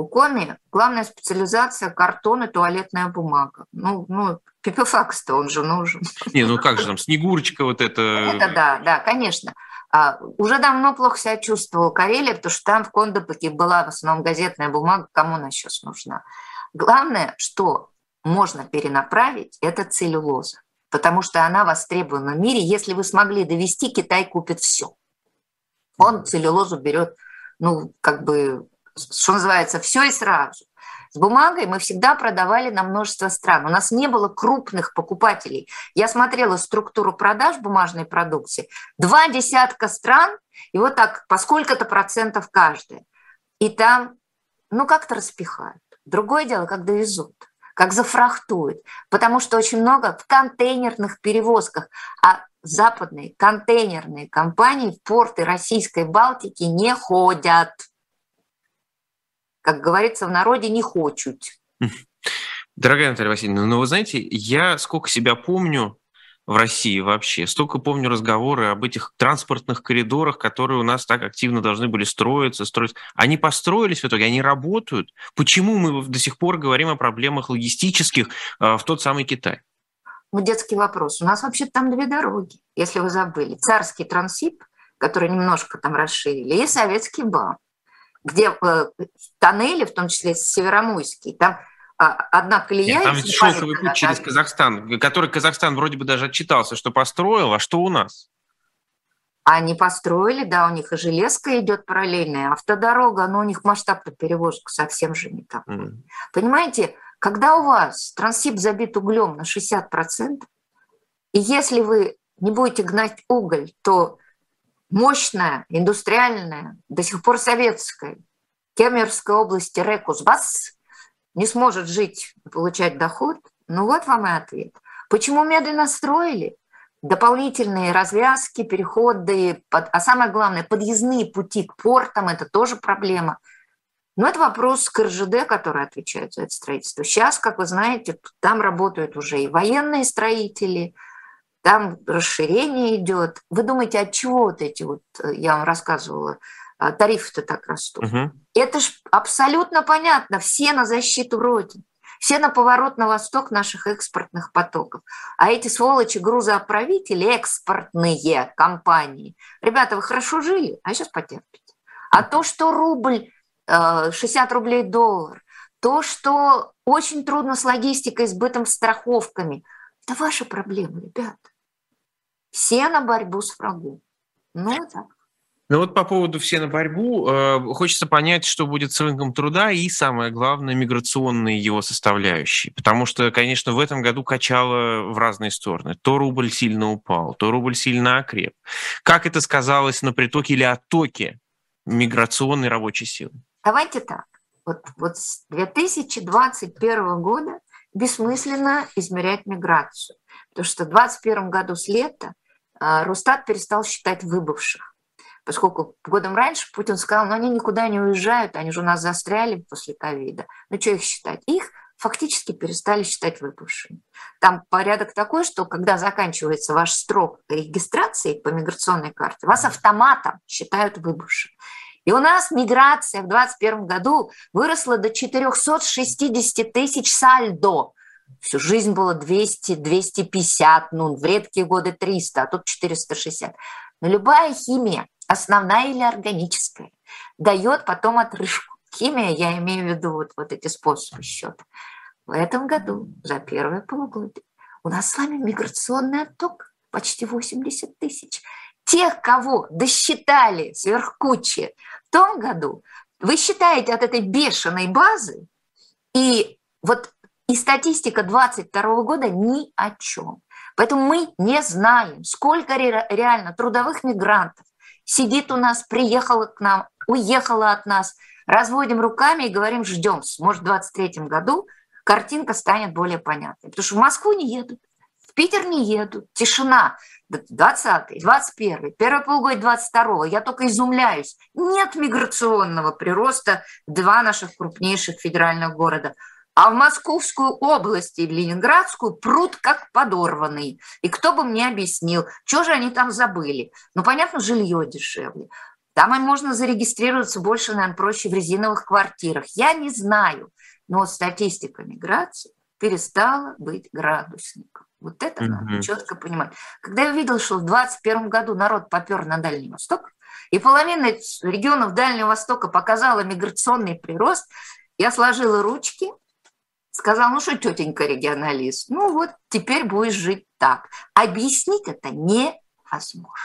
У Коми главная специализация – картон и туалетная бумага. Ну, ну пипифакс-то он же нужен. Не, ну как же там, Снегурочка вот это... Это да, да, конечно. А, уже давно плохо себя чувствовала Карелия, потому что там в Кондопаке была в основном газетная бумага, кому она сейчас нужна. Главное, что можно перенаправить – это целлюлоза, потому что она востребована в мире. Если вы смогли довести, Китай купит все. Он целлюлозу берет, ну, как бы... что называется, все и сразу. С бумагой мы всегда продавали на множество стран. У нас не было крупных покупателей. Я смотрела структуру продаж бумажной продукции. Два десятка стран, и вот так по сколько-то процентов каждая. И там, ну, как-то распихают. Другое дело, как довезут, как зафрахтуют. Потому что очень много в контейнерных перевозках. А западные контейнерные компании в порты российской Балтики не ходят. Как говорится в народе, не хочут. Дорогая Наталья Васильевна, ну вы знаете, я сколько себя помню в России вообще, столько помню разговоры об этих транспортных коридорах, которые у нас так активно должны были строиться, строиться. Они построились в итоге, они работают. Почему мы до сих пор говорим о проблемах логистических в тот самый Китай? Ну, детский вопрос. У нас вообще-то там две дороги, если вы забыли. Царский Транссиб, который немножко там расширили, и советский БАМ, где э, тоннели, в том числе северомуйские, там э, одна колея... Нет, там ведь шелковый путь через Казахстан, который Казахстан вроде бы даже отчитался, что построил, а что у нас? Они построили, да, у них и железка идет параллельная, автодорога, но у них масштаб-то перевозок совсем же не такой. Mm. Понимаете, когда у вас Транссиб забит углем на шестьдесят процентов, и если вы не будете гнать уголь, то мощная, индустриальная, до сих пор советская, Кемеровской области Рекусбас не сможет жить и получать доход, ну вот вам и ответ. Почему медленно строили? Дополнительные развязки, переходы, а самое главное, подъездные пути к портам – это тоже проблема. Но это вопрос к эр жэ дэ, который отвечает за это строительство. Сейчас, как вы знаете, там работают уже и военные строители, там расширение идет. Вы думаете, от чего вот эти вот, я вам рассказывала, тарифы-то так растут? Угу. Это же абсолютно понятно. Все на защиту Родины, все на поворот на восток наших экспортных потоков. А эти сволочи, грузоотправители, экспортные компании. Ребята, вы хорошо жили, а сейчас потерпите. А то, что рубль... шестьдесят рублей доллар, то, что очень трудно с логистикой, с бытом, с страховками. Это ваши проблемы, ребят. Все на борьбу с врагом. Ну, так. Ну вот по поводу «все на борьбу» э, хочется понять, что будет с рынком труда и, самое главное, миграционные его составляющие. Потому что, конечно, в этом году качало в разные стороны. То рубль сильно упал, то рубль сильно окреп. Как это сказалось на притоке или оттоке миграционной рабочей силы? Давайте так. Вот, вот с две тысячи двадцать первого года бессмысленно измерять миграцию. Потому что в две тысячи двадцать первом году с лета Росстат перестал считать выбывших. Поскольку годом раньше Путин сказал, ну они никуда не уезжают, они же у нас застряли после ковида. Ну что их считать? Их фактически перестали считать выбывшими. Там порядок такой, что когда заканчивается ваш срок регистрации по миграционной карте, вас автоматом считают выбывшим. И у нас миграция в две тысячи двадцать первом году выросла до четырёхсот шестидесяти тысяч сальдо. Всю жизнь было двести, двести пятьдесят, ну, в редкие годы триста, а тут четыреста шестьдесят. Но любая химия, основная или органическая, дает потом отрыжку. Химия, я имею в виду вот, вот эти способы счета. В этом году, за первое полугодие, у нас с вами миграционный отток почти восемьдесят тысяч. Тех, кого досчитали сверхкуче в том году, вы считаете от этой бешеной базы, и вот и статистика две тысячи двадцать второго года ни о чем. Поэтому мы не знаем, сколько реально трудовых мигрантов сидит у нас, приехало к нам, уехало от нас. Разводим руками и говорим, ждем. Может, в две тысячи двадцать третьем году картинка станет более понятной. Потому что в Москву не едут, в Питер не едут, тишина. двадцатый, двадцать первый, первое полугодие двадцать второго. Я только изумляюсь. Нет миграционного прироста два наших крупнейших федеральных города. А в Московскую область и в Ленинградскую прут как подорванный. И кто бы мне объяснил, что же они там забыли? Ну, понятно, жилье дешевле. Там и можно зарегистрироваться больше, наверное, проще в резиновых квартирах. Я не знаю, но статистика миграции перестала быть градусником. Вот это mm-hmm. надо четко понимать. Когда я увидела, что в две тысячи двадцать первом году народ попер на Дальний Восток, и половина регионов Дальнего Востока показала миграционный прирост, я сложила ручки, сказала, ну что, тетенька регионалист, ну вот теперь будешь жить так. Объяснить это невозможно.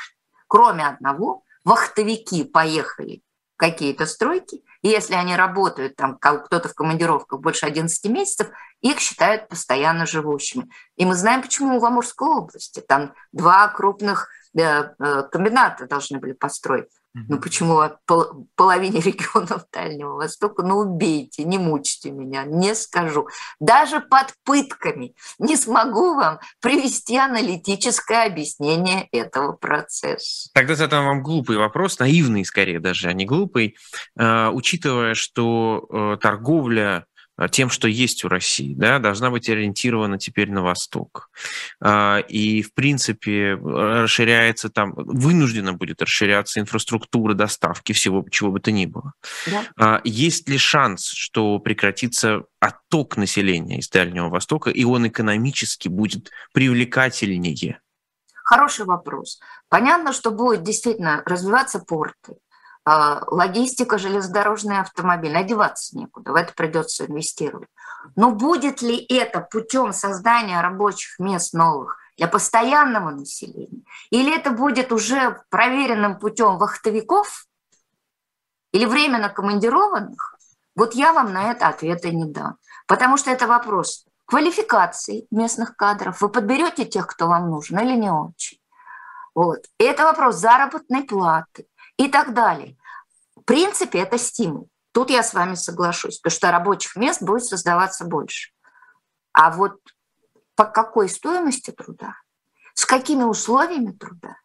Кроме одного, вахтовики поехали какие-то стройки, и если они работают, там кто-то в командировках больше одиннадцати месяцев, их считают постоянно живущими. И мы знаем, почему в Амурской области там два крупных комбината должны были построить. Ну почему пол, половине регионов Дальнего Востока? Ну убейте, не мучьте меня, не скажу. Даже под пытками не смогу вам привести аналитическое объяснение этого процесса. Тогда задам вам глупый вопрос, наивный скорее даже, а не глупый. Э, учитывая, что э, торговля тем, что есть у России, да, должна быть ориентирована теперь на восток. И, в принципе, расширяется там, вынуждена будет расширяться инфраструктура доставки всего, чего бы то ни было. Да. Есть ли шанс, что прекратится отток населения из Дальнего Востока, и он экономически будет привлекательнее? Хороший вопрос. Понятно, что будут действительно развиваться порты, логистика, железнодорожный автомобиль, одеваться некуда, в это придется инвестировать. Но будет ли это путем создания рабочих мест новых для постоянного населения? Или это будет уже проверенным путем вахтовиков или временно командированных? Вот я вам на это ответа не дам. Потому что это вопрос квалификации местных кадров. Вы подберете тех, кто вам нужен, или не очень. Вот. И это вопрос заработной платы и так далее. В принципе, это стимул. Тут я с вами соглашусь, потому что рабочих мест будет создаваться больше. А вот по какой стоимости труда, с какими условиями труда,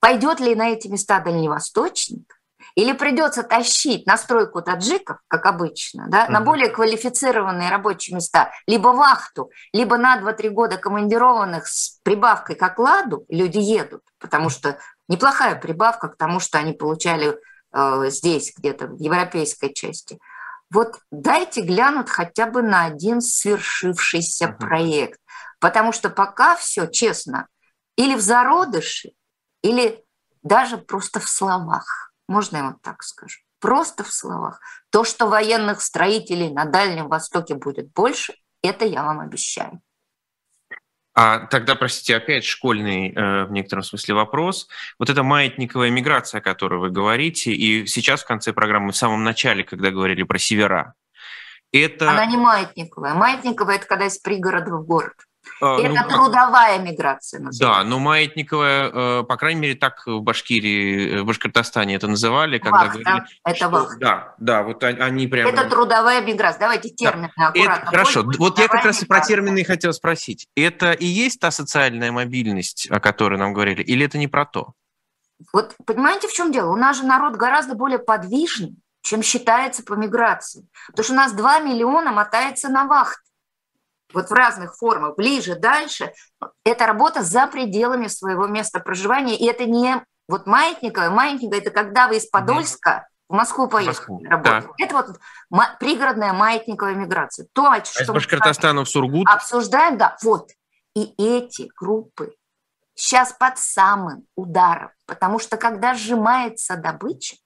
пойдет ли на эти места дальневосточник, или придется тащить на стройку таджиков, как обычно, да, на более квалифицированные рабочие места, либо вахту, либо на два-три года командированных с прибавкой к окладу люди едут, потому что неплохая прибавка к тому, что они получали э, здесь, где-то в европейской части. Вот дайте глянуть хотя бы на один свершившийся uh-huh. проект, потому что пока все, честно, или в зародыше, или даже просто в словах, можно я вам так скажу, просто в словах. То, что военных строителей на Дальнем Востоке будет больше, это я вам обещаю. А тогда, простите, опять школьный в некотором смысле вопрос. Вот эта маятниковая миграция, о которой вы говорите, и сейчас в конце программы, в самом начале, когда говорили про севера, это... Она не маятниковая. Маятниковая – это когда из пригорода в город. А, это ну, трудовая миграция называется. Да, но маятниковая, по крайней мере, так в Башкирии, в Башкортостане это называли. Когда вахта, говорили, это что, вахта. Да, да, вот они прямо... Это трудовая миграция. Давайте термины да. аккуратно. Это, хорошо, будет, вот я как раз и про термины хотел спросить. Это и есть та социальная мобильность, о которой нам говорили, или это не про то? Вот понимаете, в чем дело? У нас же народ гораздо более подвижный, чем считается по миграции. Потому что у нас два миллиона мотается на вахт. Вот в разных формах, ближе, дальше, это работа за пределами своего места проживания. И это не вот маятниковая. Маятниковая – это когда вы из Подольска в Москву поехали работать. Да. Это вот пригородная маятниковая миграция. То, о чем а из Башкортостана в Сургут. Обсуждаем, да. Вот. И эти группы сейчас под самым ударом. Потому что когда сжимается добыча,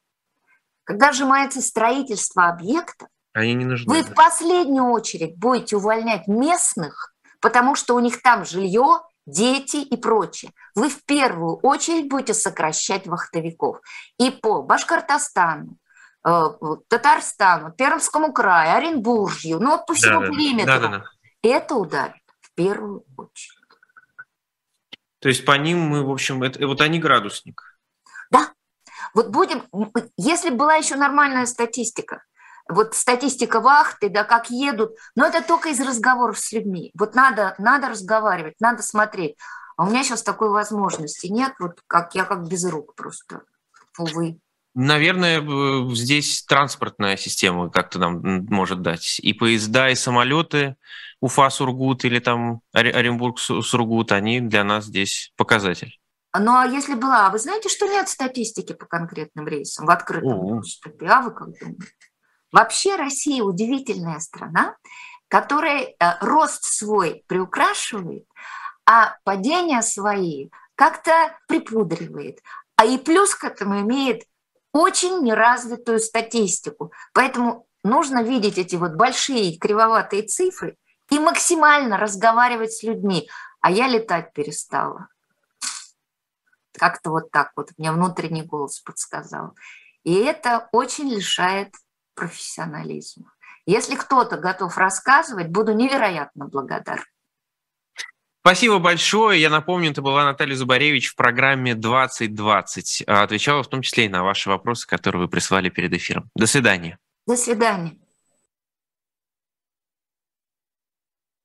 когда сжимается строительство объектов, они не нужны. Вы в последнюю очередь будете увольнять местных, потому что у них там жилье, дети и прочее. Вы в первую очередь будете сокращать вахтовиков. И по Башкортостану, Татарстану, Пермскому краю, Оренбуржью, ну вот по всему да, периметру. Да, да, да. Это ударит в первую очередь. То есть по ним мы, в общем, это, вот они градусник. Да. Вот будем, если была еще нормальная статистика, вот статистика вахты, да, как едут. Но это только из разговоров с людьми. Вот надо, надо разговаривать, надо смотреть. А у меня сейчас такой возможности нет. Вот как, я как без рук просто, увы. Наверное, здесь транспортная система как-то нам может дать. И поезда, и самолеты Уфа-Сургут или там Оренбург-Сургут, они для нас здесь показатель. Ну, а если была, вы знаете, что нет статистики по конкретным рейсам в открытом доступе? А вы как думаете? Вообще Россия удивительная страна, которая рост свой приукрашивает, а падения свои как-то припудривает. А и плюс к этому имеет очень неразвитую статистику. Поэтому нужно видеть эти вот большие кривоватые цифры и максимально разговаривать с людьми. А я летать перестала. Как-то вот так вот мне внутренний голос подсказал. И это очень лишает профессионализма. Если кто-то готов рассказывать, буду невероятно благодарна. Спасибо большое. Я напомню, это была Наталья Зубаревич в программе двадцать двадцать. Отвечала в том числе и на ваши вопросы, которые вы прислали перед эфиром. До свидания. До свидания.